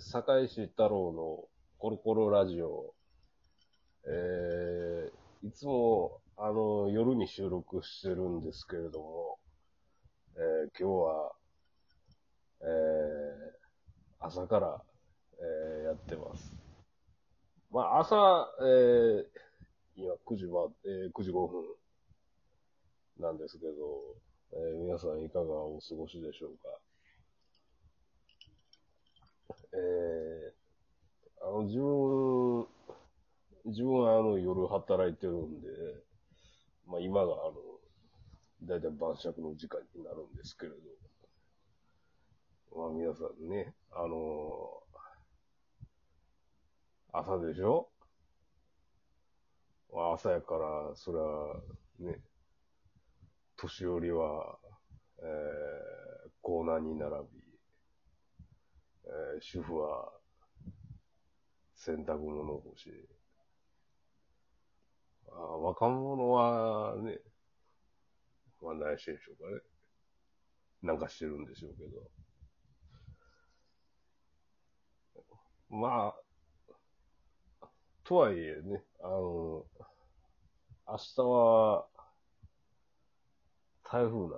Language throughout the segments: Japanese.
堺市太郎のコロコロラジオ、いつも夜に収録してるんですけれども、今日は、朝から、やってます。まあ朝、今9時5分なんですけど、皆さんいかがお過ごしでしょうか。自分は夜働いてるんで、まあ今がだいたい晩酌の時間になるんですけれど、まあ皆さんね、朝でしょ？まあ、朝やから、そりゃ、ね、年寄りは、コーナーに並び、主婦は洗濯物を干し、若者はね、まあ何してるでしょうかね。なんかしてるんでしょうけど。まあ、とはいえね、明日は台風なんで、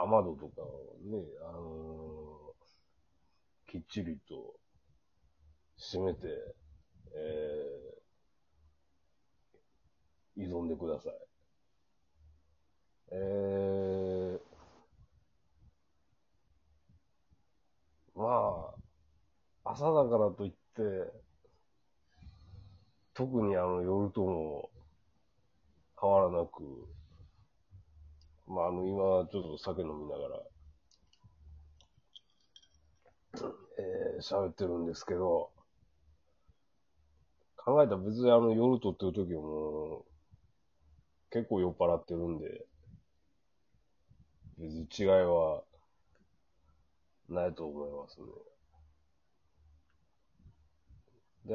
雨戸とかをね、きっちりと閉めて、依存でください。まあ、朝だからといって、特に夜とも変わらなく、まあ今ちょっと酒飲みながら喋ってるんですけど、考えたら別に夜撮ってる時も結構酔っ払ってるんで、別に違いはないと思いますね。で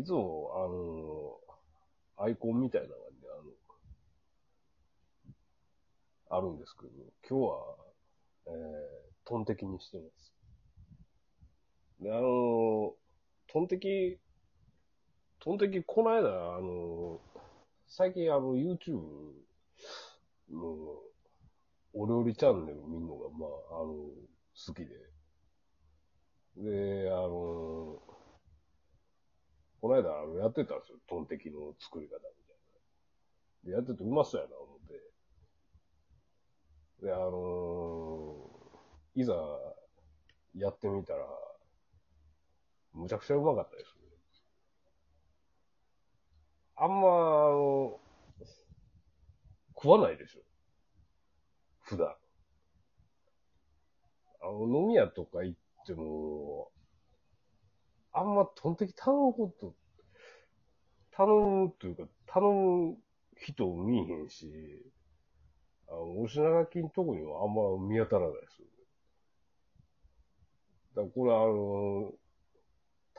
いつもアイコンみたいなのがあるんですけど、今日は、トンテキにしてます。で、トンテキこの間、最近YouTube のお料理チャンネル見るのが、まあ、好きで。で、この間、やってたんですよ。トンテキの作り方みたいな。で、やっててうまそうやな、思って。で、いざ、やってみたら、むちゃくちゃうまかったですね。あんま、食わないでしょ。普段。飲み屋とか行っても、あんまトンテキ頼む頼む人見えへんし、お品書きのとこにはあんま見当たらないですよね。だからこれ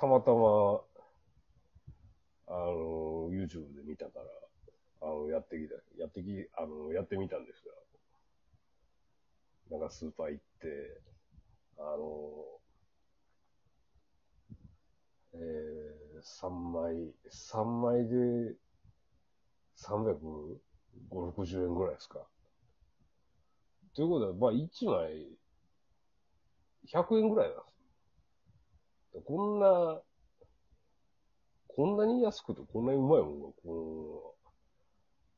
たまたま、YouTube で見たから、やってみたんですが、なんかスーパー行って、3枚で360円ぐらいですか。ということは、まあ、1枚、100円ぐらいなんです。こんなに安くてこんなにうまいもん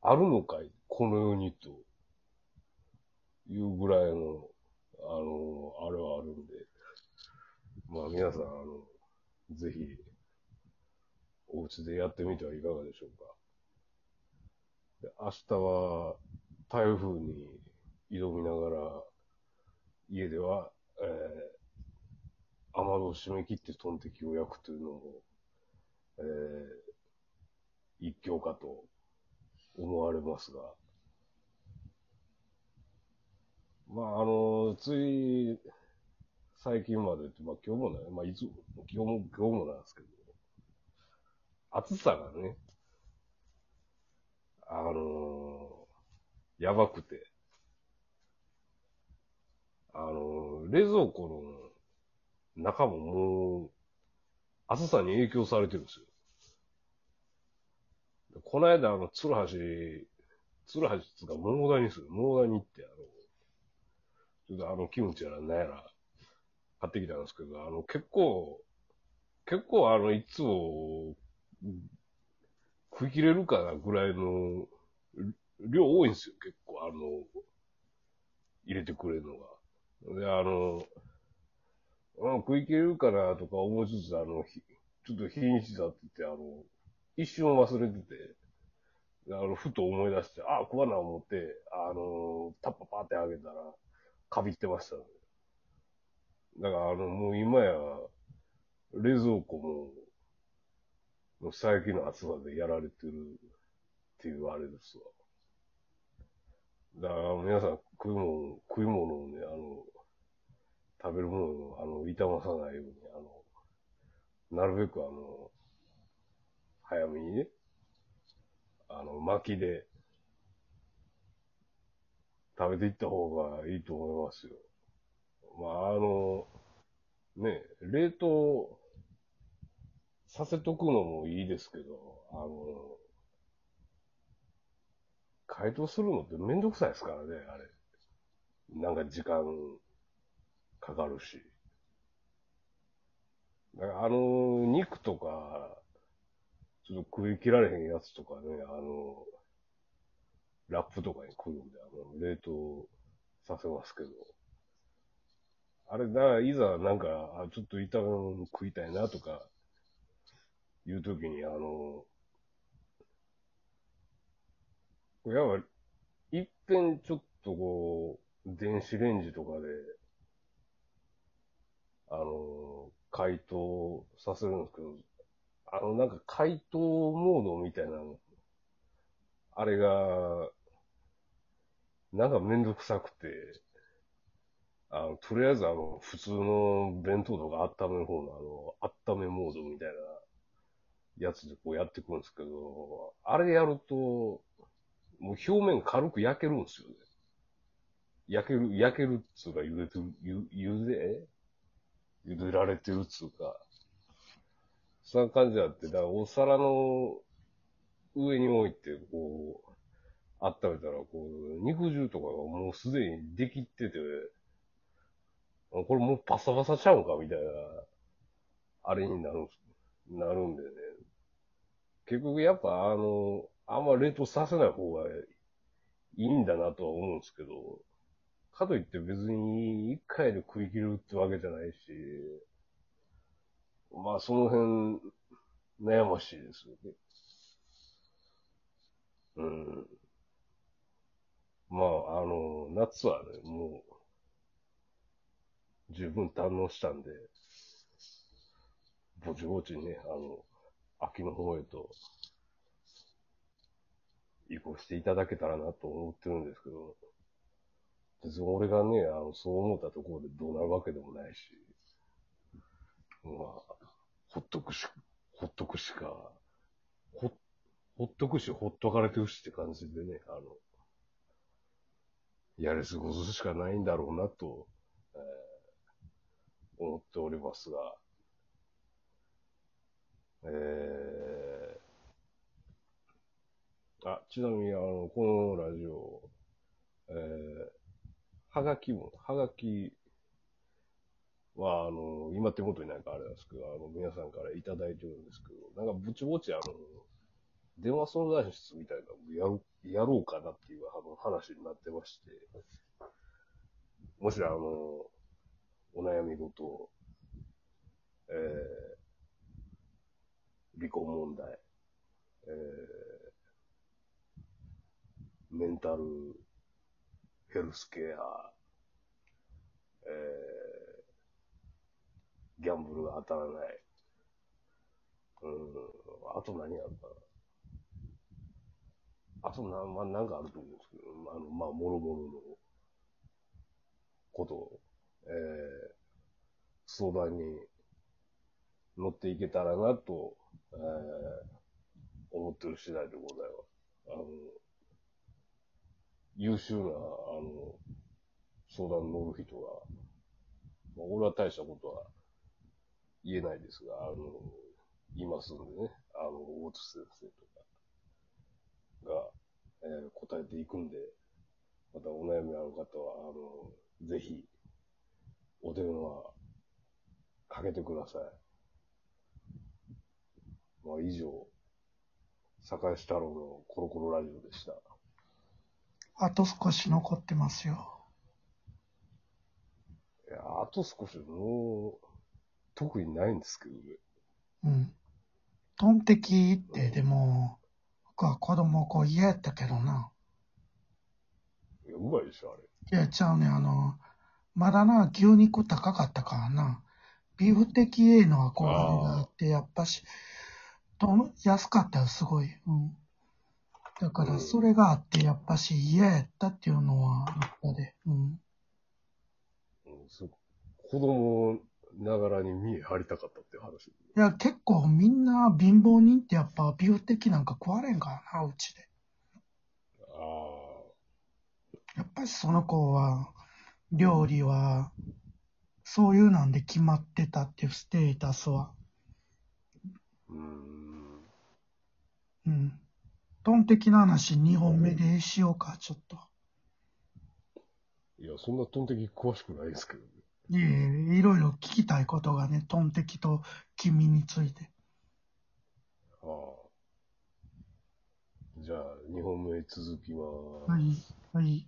が、あるのかい、この世に、というぐらいの、あれはあるんで、まあ、皆さん、ぜひ、お家でやってみてはいかがでしょうか。明日は台風に挑みながら、家では、雨戸を閉め切ってトンテキを焼くというのを、一興かと思われますが。まあ、つい最近までって、まあ今日もね、まあいつも、今日もなんですけど、暑さがね、やばくて、冷蔵庫の中ももう、暑さに影響されてるんですよ。この間、鶴橋っていうか、桃谷ですよ。桃谷って、ちょっとキムチやら何やら買ってきたんですけど、結構いつも食い切れるかなぐらいの量多いんですよ。結構入れてくれるのが。で、食い切れるかなとか思いつつ、ちょっと日にちだってて、一瞬忘れてて、ふと思い出して、あ、食わな思って、タッパパーってあげたら、かびってましたね。だから、もう今や、冷蔵庫も、最近の暑さでやられてるっていうあれですわ。だから、皆さん、食い物をね、食べるものを、痛まさないように、なるべく、早めにね、薪で、食べていった方がいいと思いますよ。まあ、ね、冷凍させとくのもいいですけど、解凍するのってめんどくさいですからね、あれ。なんか時間かかるし。だから肉とか、ちょっと食い切られへんやつとかね、ラップとかに食うんで、冷凍させますけど。あれ、だから、いざ、なんか、ちょっと炒め物食いたいなとか、いうときに、やっぱり、いっぺんちょっとこう、電子レンジとかで、解凍させるんですけど、なんか解凍モードみたいなの、あれが、なんかめんどくさくて、とりあえず普通の弁当とか温める方の温めモードみたいなやつでこうやってくるんですけど、あれやると、もう表面軽く焼けるんですよね。焼けるっつうか茹でられてるっつうか、そんな感じあって、だからお皿の上に置いて、こう、温めたら、こう、肉汁とかがもうすでにできてて、これもうパサパサちゃうかみたいな、あれになるんでね。結局やっぱあんま冷凍させない方がいいんだなとは思うんですけど、かといって別に一回で食い切るってわけじゃないし、まあその辺、悩ましいですよね。うん。まあ、夏はね、もう、十分堪能したんで、ぼちぼちね、秋の方へと、移行していただけたらなと思ってるんですけど、別に俺がね、そう思ったところでどうなるわけでもないし、まあ、ほっとくし、ほっとかれてるしって感じでね、やり過ごすしかないんだろうなと、思っておりますが、ちなみにこのラジオ、はがきは、今手元にないからあれなんですけど、皆さんからいただいてるんですけど、なんかぼちぼち電話相談室みたいなのをやろうかなっていう話になってまして、もしお悩み事、離婚問題、メンタルヘルスケア、ギャンブルが当たらない、あと何あるかな。あとなんかあると思うんですけど、まあ、もろもろのことを、相談に乗っていけたらなと、思ってる次第でございます。優秀な、相談乗る人が、まあ、俺は大したことは言えないですが、いますんでね、大津先生とかが、答えていくんで、またお悩みある方は、ぜひ、お電話かけてください。まあ、以上、堺市太郎のコロコロラジオでした。あと少し残ってますよ。いや、あと少し、もう、特にないんですけどね。うん。トンテキって、でも、僕は子供こう嫌やったけどな。いや、うまいでしょ、あれ。いや、ちゃうね、まだな、牛肉高かったからな。ビーフテキへの憧れがあって、やっぱし、安かったよ、すごい。うん。だから、それがあって、やっぱし嫌やったっていうのは、あったで。うん。子供ながらに見え張りたかったっていう話。いや、結構みんな貧乏人ってやっぱビーフテキなんか食われんからな、うちで。ああ。やっぱりその子は、料理は、そういうなんで決まってたっていうステータスは。うん。トンテキの話2本目でしようか、ちょっと。いや、そんなトンテキ詳しくないですけどね。いえ、いろいろ聞きたいことがね、トンテキと君について。ああ。じゃあ、2本目続きます。はい、はい。